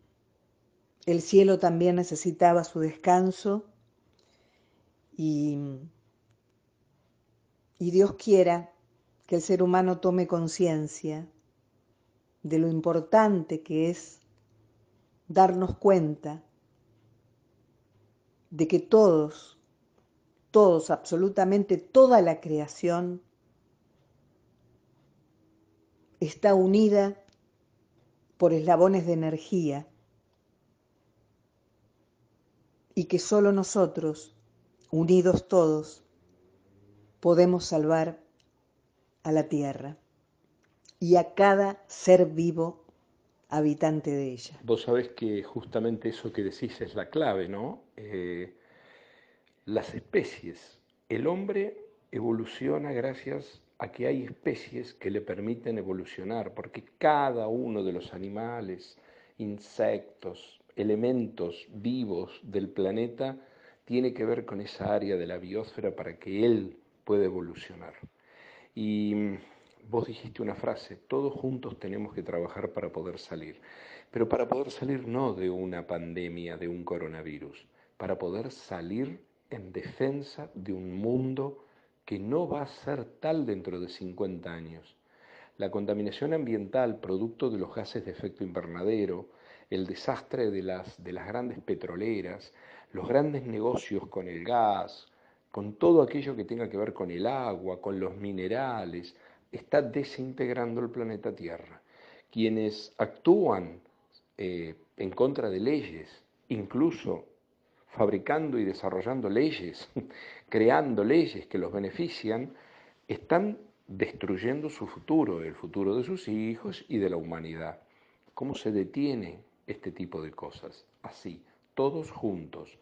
el cielo también necesitaba su descanso y, y Dios quiera que el ser humano tome conciencia de lo importante que es darnos cuenta de que todos, todos, absolutamente toda la creación está unida por eslabones de energía y que solo nosotros, unidos todos, podemos salvar a la Tierra y a cada ser vivo habitante de ella. Vos sabés que justamente eso que decís es la clave, ¿no? Eh, las especies. El hombre evoluciona gracias a que hay especies que le permiten evolucionar, porque cada uno de los animales, insectos, elementos vivos del planeta tiene que ver con esa área de la biosfera para que él pueda evolucionar. Y vos dijiste una frase: todos juntos tenemos que trabajar para poder salir, pero para poder salir no de una pandemia, de un coronavirus, para poder salir en defensa de un mundo que no va a ser tal dentro de cincuenta años. La contaminación ambiental producto de los gases de efecto invernadero, el desastre de las, de las grandes petroleras, los grandes negocios con el gas, con todo aquello que tenga que ver con el agua, con los minerales, está desintegrando el planeta Tierra. Quienes actúan eh, en contra de leyes, incluso fabricando y desarrollando leyes, creando leyes que los benefician, están destruyendo su futuro, el futuro de sus hijos y de la humanidad. ¿Cómo se detiene este tipo de cosas? Así, todos juntos.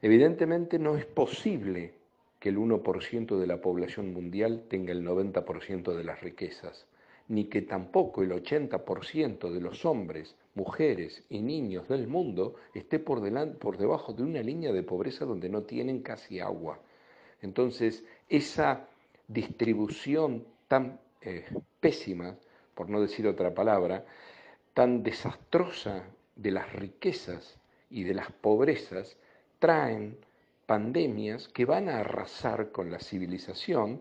Evidentemente no es posible que el uno por ciento de la población mundial tenga el noventa por ciento de las riquezas, ni que tampoco el ochenta por ciento de los hombres, mujeres y niños del mundo esté por, delante, por debajo de una línea de pobreza donde no tienen casi agua. Entonces, esa distribución tan eh, pésima, por no decir otra palabra, tan desastrosa de las riquezas y de las pobrezas, traen pandemias que van a arrasar con la civilización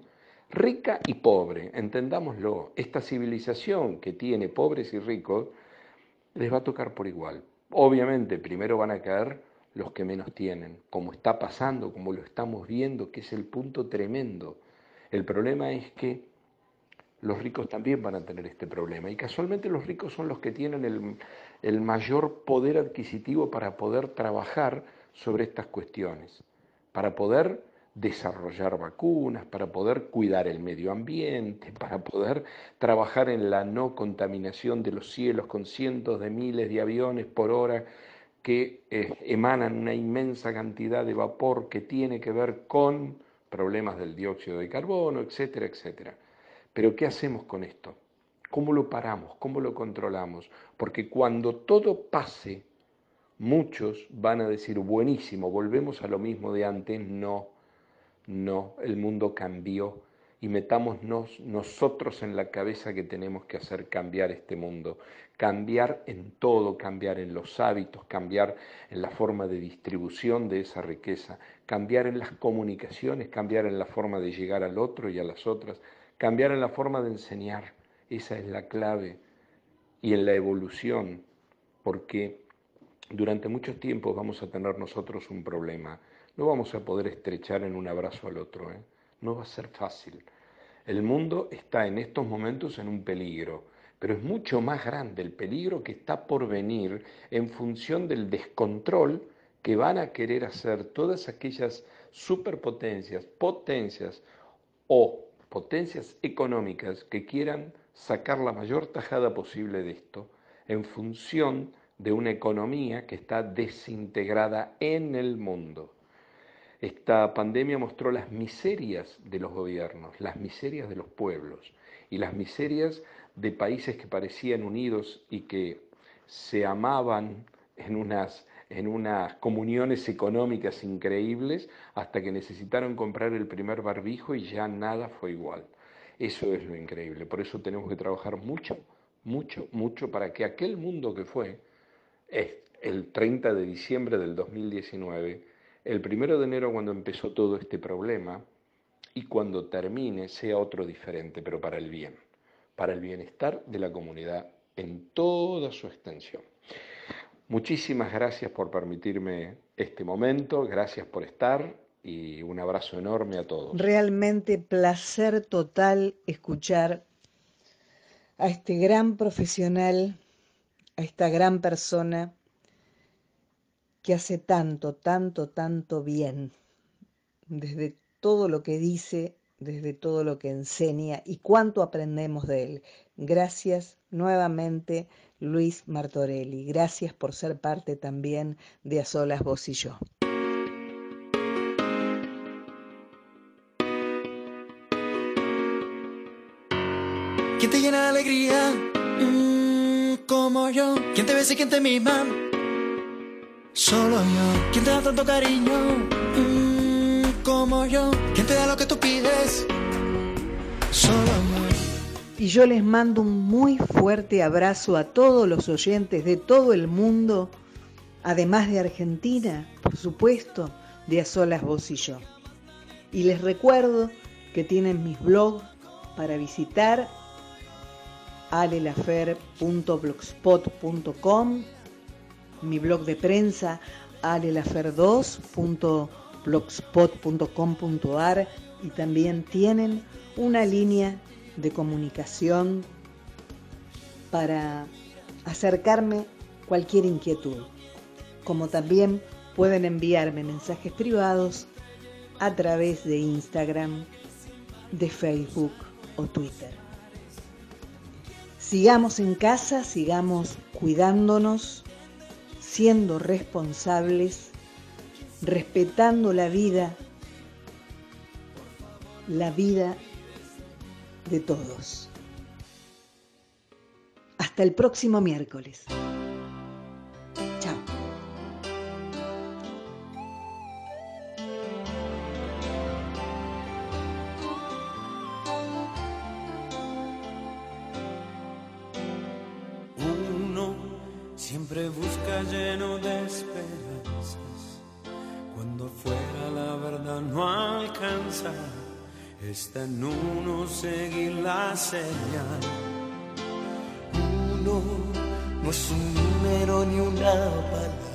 rica y pobre, entendámoslo. Esta civilización que tiene pobres y ricos les va a tocar por igual. Obviamente primero van a caer los que menos tienen, como está pasando, como lo estamos viendo, que es el punto tremendo. El problema es que los ricos también van a tener este problema. Y casualmente los ricos son los que tienen el, el mayor poder adquisitivo para poder trabajar sobre estas cuestiones, para poder desarrollar vacunas, para poder cuidar el medio ambiente, para poder trabajar en la no contaminación de los cielos con cientos de miles de aviones por hora que eh, emanan una inmensa cantidad de vapor que tiene que ver con problemas del dióxido de carbono, etcétera, etcétera. Pero ¿qué hacemos con esto? ¿Cómo lo paramos? ¿Cómo lo controlamos? Porque cuando todo pase, muchos van a decir, buenísimo, volvemos a lo mismo de antes. No, no, el mundo cambió y metámonos nosotros en la cabeza que tenemos que hacer cambiar este mundo. Cambiar en todo, cambiar en los hábitos, cambiar en la forma de distribución de esa riqueza, cambiar en las comunicaciones, cambiar en la forma de llegar al otro y a las otras, cambiar en la forma de enseñar. Esa es la clave, y en la evolución, porque durante mucho tiempo vamos a tener nosotros un problema. No vamos a poder estrechar en un abrazo al otro, ¿eh? No va a ser fácil. El mundo está en estos momentos en un peligro, pero es mucho más grande el peligro que está por venir en función del descontrol que van a querer hacer todas aquellas superpotencias, potencias o potencias económicas que quieran sacar la mayor tajada posible de esto en función de una economía que está desintegrada en el mundo. Esta pandemia mostró las miserias de los gobiernos, las miserias de los pueblos y las miserias de países que parecían unidos y que se amaban en unas, en unas comuniones económicas increíbles hasta que necesitaron comprar el primer barbijo y ya nada fue igual. Eso es lo increíble. Por eso tenemos que trabajar mucho, mucho, mucho para que aquel mundo que fue el treinta de diciembre del dos mil diecinueve, el primero de enero cuando empezó todo este problema y cuando termine sea otro diferente, pero para el bien, para el bienestar de la comunidad en toda su extensión. Muchísimas gracias por permitirme este momento, gracias por estar y un abrazo enorme a todos. Realmente placer total escuchar a este gran profesional, a esta gran persona, que hace tanto, tanto, tanto bien, desde todo lo que dice, desde todo lo que enseña y cuánto aprendemos de él. Gracias nuevamente, Luis Martorelli. Gracias por ser parte también de A Solas Vos y Yo. ¿Quién te llena de alegría? Mm, como yo. ¿Quién te besa y quién te mima? Solo yo. ¿Quién te da tanto cariño? Mm, como yo. ¿Quién te da lo que tú pides? Solo yo. Y yo les mando un muy fuerte abrazo a todos los oyentes de todo el mundo, además de Argentina, por supuesto, de A Solas Vos y Yo. Y les recuerdo que tienen mis blogs para visitar: alelafer punto blogspot punto com, mi blog de prensa alelafer dos punto blogspot punto com punto ar, y también tienen una línea de comunicación para acercarme cualquier inquietud, como también pueden enviarme mensajes privados a través de Instagram, de Facebook o Twitter. Sigamos en casa, sigamos cuidándonos, siendo responsables, respetando la vida, la vida de todos. Hasta el próximo miércoles. Chao. Siempre busca lleno de esperanzas, cuando fuera la verdad no alcanza, está en uno seguir la señal. Uno no es un número ni una palabra,